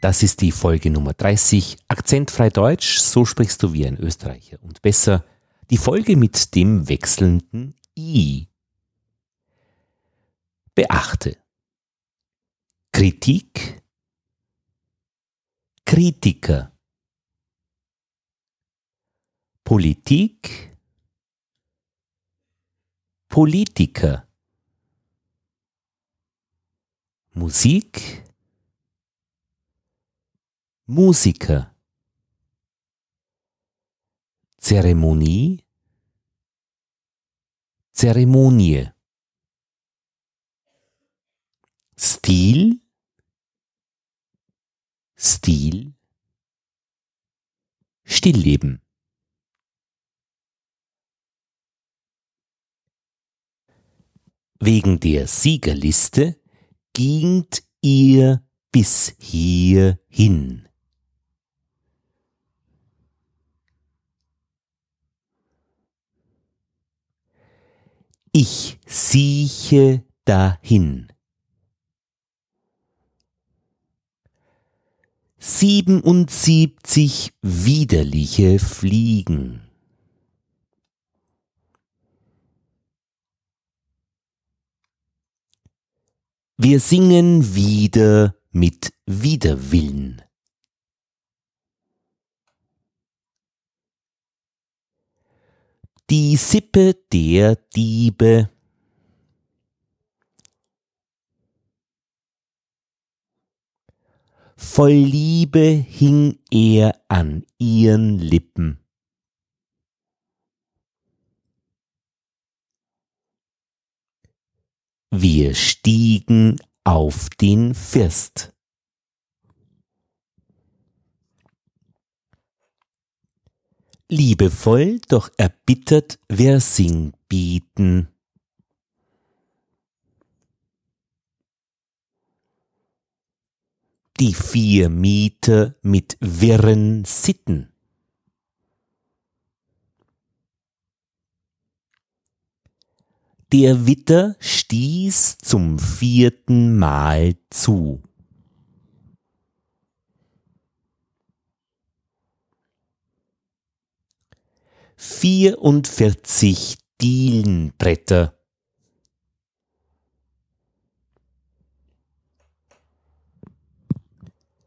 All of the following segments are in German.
Das ist die Folge Nummer 30, akzentfrei Deutsch, so sprichst du wie ein Österreicher und besser, die Folge mit dem wechselnden I. Beachte: Kritik, Kritiker, Politik, Politiker, Musik, Musiker, Zeremonie, Zeremonie, Stil, Stil, Stillleben. Wegen der Siegerliste gingt ihr bis hierhin. Ich sieche dahin. 77 widerliche Fliegen. Wir singen wieder mit Widerwillen. Die Sippe der Diebe. Voll Liebe hing er an ihren Lippen. Wir stiegen auf den First. Liebevoll, doch erbittert, wer Sing bieten. Die 4 Mieter mit wirren Sitten. Der Witter stieß zum 4. Mal zu. »44 Dielenbretter.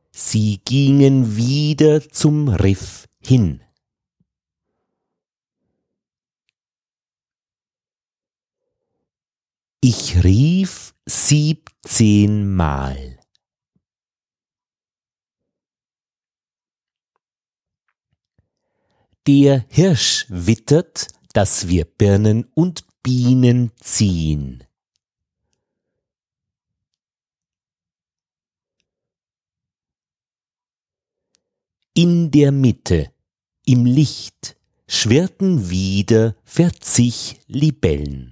Sie gingen wieder zum Riff hin. Ich rief 17 Mal. Der Hirsch wittert, dass wir Birnen und Bienen ziehen. In der Mitte, im Licht, schwirrten wieder 40 Libellen.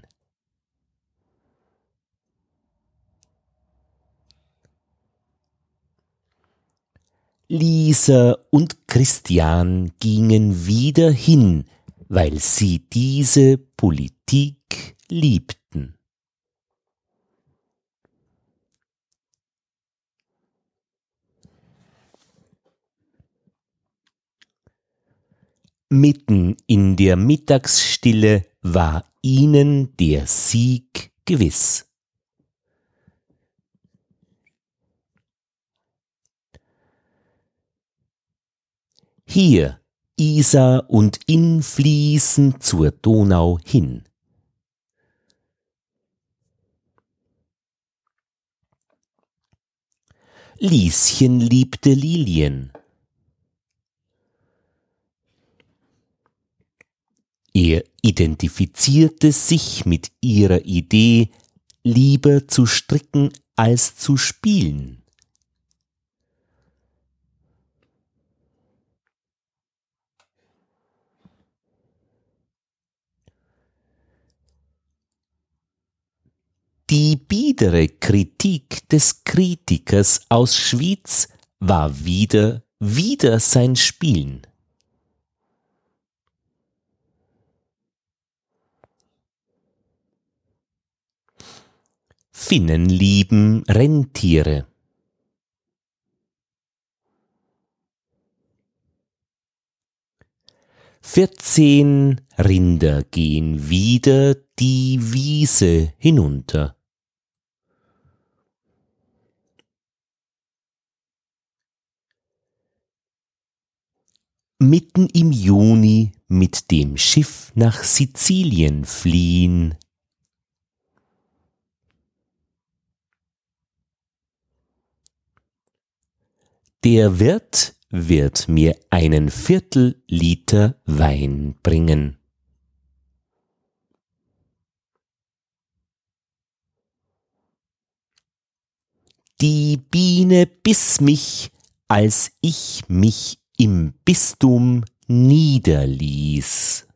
Lisa und Christian gingen wieder hin, weil sie diese Politik liebten. Mitten in der Mittagsstille war ihnen der Sieg gewiss. Hier, Isar und Inn fließen zur Donau hin. Lieschen liebte Lilien. Er identifizierte sich mit ihrer Idee, lieber zu stricken als zu spielen. Die biedere Kritik des Kritikers aus Schwyz war wieder sein Spielen. Finnen lieben Rentiere. 14 Rinder gehen wieder die Wiese hinunter. Mitten im Juni mit dem Schiff nach Sizilien fliehen. Der Wirt wird mir 1/4 Liter Wein bringen. Die Biene biss mich, als ich mich im Bistum niederließ.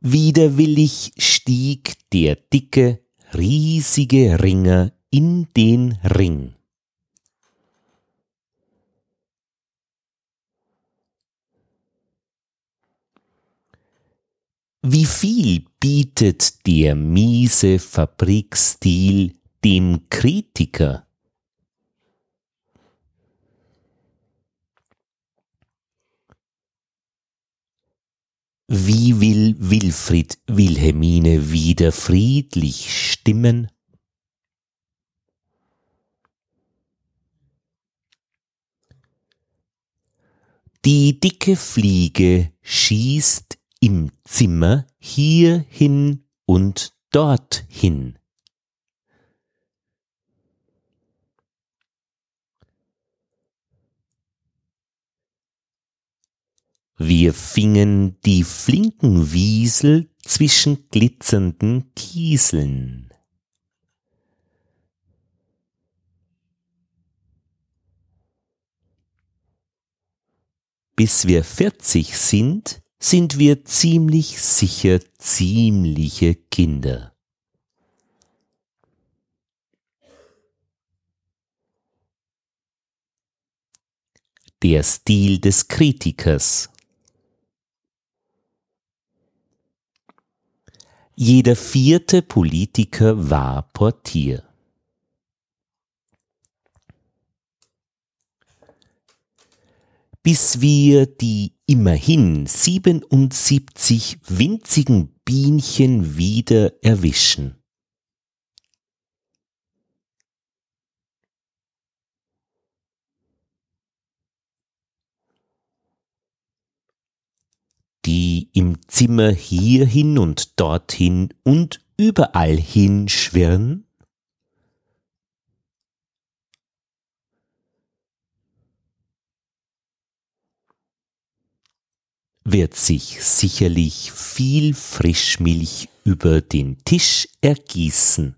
Widerwillig stieg der dicke, riesige Ringer in den Ring. Wie viel bietet der miese Fabrikstil dem Kritiker? Wie will Wilfried Wilhelmine wieder friedlich stimmen? Die dicke Fliege schießt im Zimmer hierhin und dorthin. Wir fingen die flinken Wiesel zwischen glitzernden Kieseln. Bis wir 40 sind wir ziemlich sicher ziemliche Kinder. Der Stil des Kritikers. Jeder 4. Politiker war Portier. Bis wir die immerhin 77 winzigen Bienchen wieder erwischen. Die im Zimmer hierhin und dorthin und überall hinschwirren. Wird sich sicherlich viel Frischmilch über den Tisch ergießen.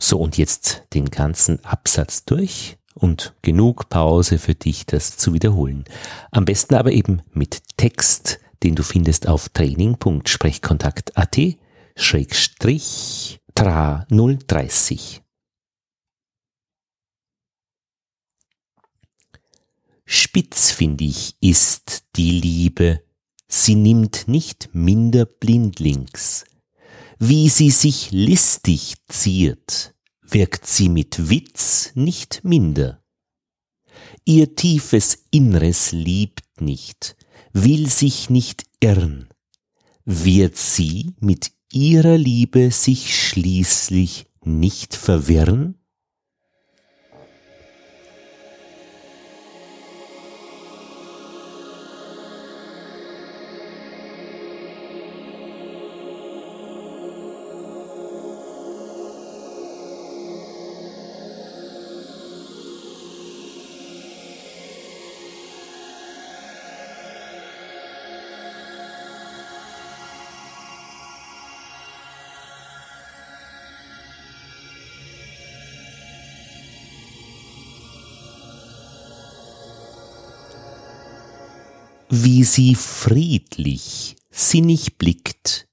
So, und jetzt den ganzen Absatz durch und genug Pause für dich, das zu wiederholen. Am besten aber eben mit Text, den du findest auf training.sprechkontakt.at/tra030. Spitzfindig ist die Liebe, sie nimmt nicht minder blindlings. Wie sie sich listig ziert, wirkt sie mit Witz nicht minder. Ihr tiefes Inneres liebt nicht, will sich nicht irren, wird sie mit ihrer Liebe sich schließlich nicht verwirren? Wie sie friedlich, sinnig blickt,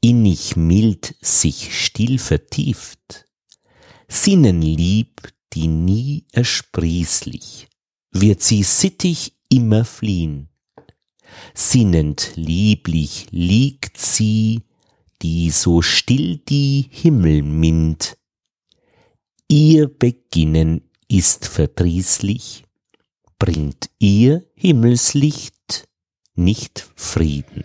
innig mild sich still vertieft, sinnenlieb, die nie ersprießlich, wird sie sittig immer fliehen. Sinnend lieblich liegt sie, die so still die Himmel mint. Ihr Beginnen ist verdrießlich, bringt ihr Himmelslicht nicht Frieden.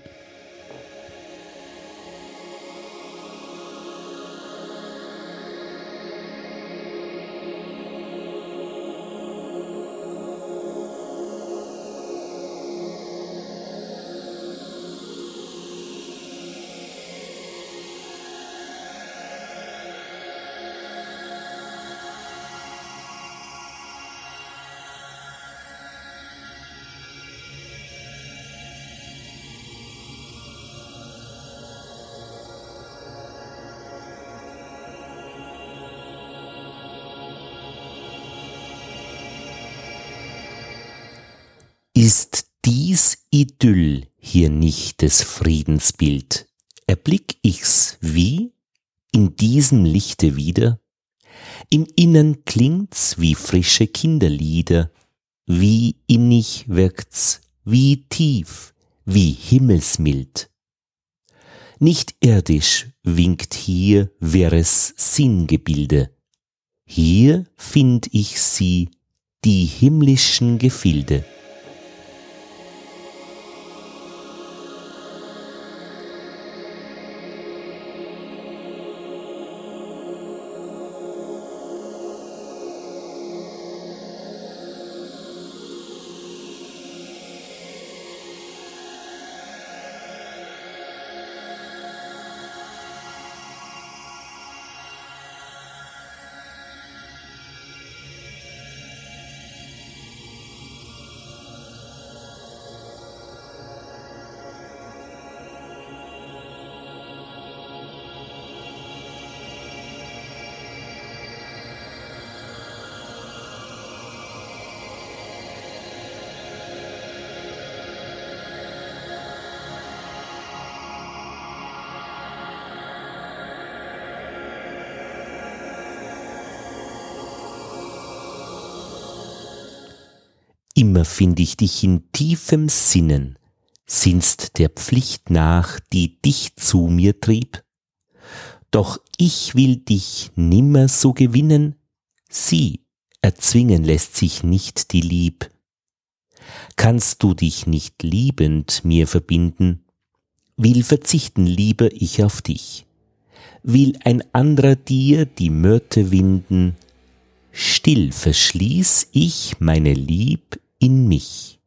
Ist dies Idyll hier nicht des Friedensbild? Erblick ich's wie in diesem Lichte wieder? Im Innern klingt's wie frische Kinderlieder, wie innig wirkt's, wie tief, wie himmelsmild. Nicht irdisch winkt hier wirres Sinngebilde, hier find ich sie, die himmlischen Gefilde. Immer finde ich dich in tiefem Sinnen, sinnst der Pflicht nach, die dich zu mir trieb. Doch ich will dich nimmer so gewinnen, sie erzwingen lässt sich nicht die Lieb. Kannst du dich nicht liebend mir verbinden, will verzichten lieber ich auf dich, will ein anderer dir die Myrte winden, still verschließ ich meine Lieb in mich.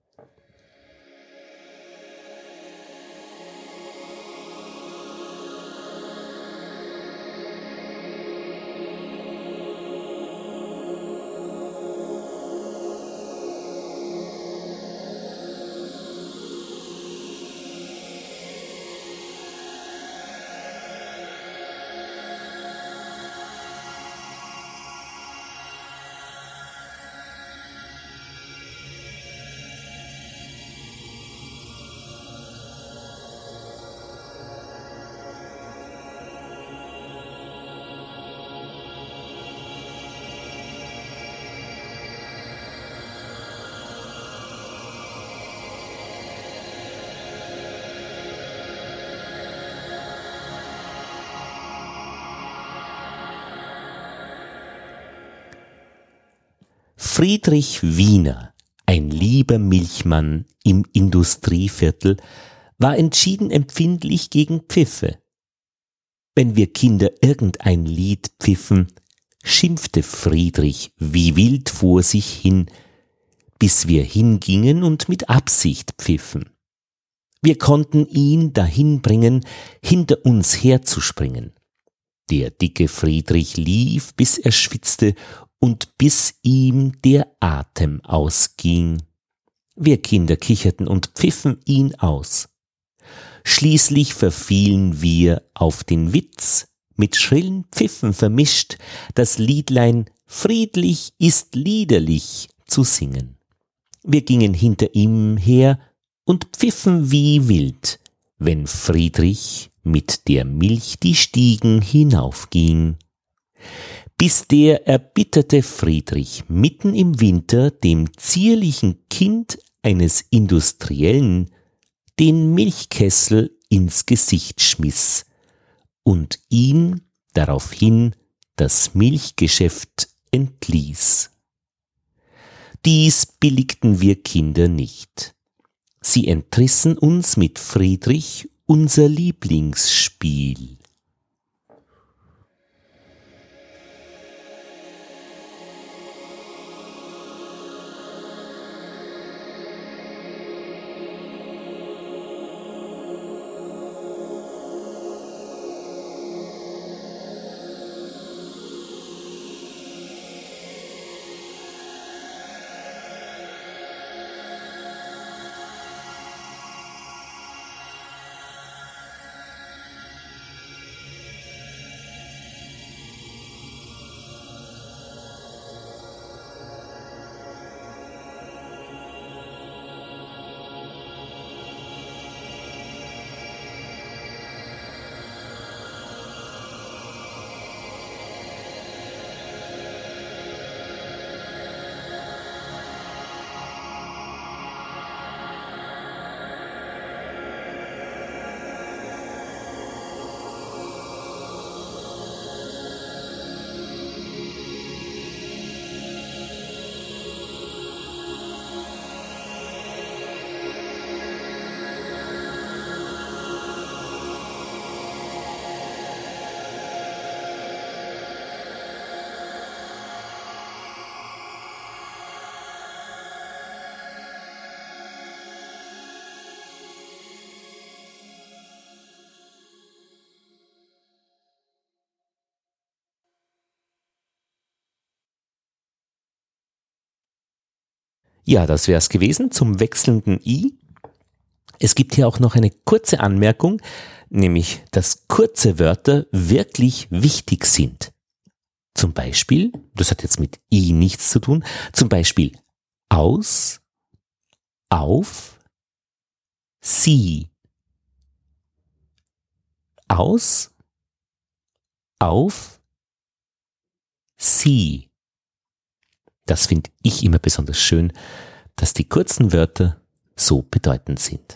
Friedrich Wiener, ein lieber Milchmann im Industrieviertel, war entschieden empfindlich gegen Pfiffe. Wenn wir Kinder irgendein Lied pfiffen, schimpfte Friedrich wie wild vor sich hin, bis wir hingingen und mit Absicht pfiffen. Wir konnten ihn dahin bringen, hinter uns herzuspringen. Der dicke Friedrich lief, bis er schwitzte und bis ihm der Atem ausging. Wir Kinder kicherten und pfiffen ihn aus. Schließlich verfielen wir auf den Witz, mit schrillen Pfiffen vermischt, das Liedlein »Friedlich ist liederlich« zu singen. Wir gingen hinter ihm her und pfiffen wie wild, wenn Friedrich mit der Milch die Stiegen hinaufging, bis der erbitterte Friedrich mitten im Winter dem zierlichen Kind eines Industriellen den Milchkessel ins Gesicht schmiss und ihn daraufhin das Milchgeschäft entließ. Dies billigten wir Kinder nicht. Sie entrissen uns mit Friedrich unser Lieblingsspiel. Ja, das wäre es gewesen zum wechselnden I. Es gibt hier auch noch eine kurze Anmerkung, nämlich, dass kurze Wörter wirklich wichtig sind. Zum Beispiel, das hat jetzt mit I nichts zu tun, zum Beispiel aus, auf, sie. Aus, auf, sie. Das finde ich immer besonders schön, dass die kurzen Wörter so bedeutend sind.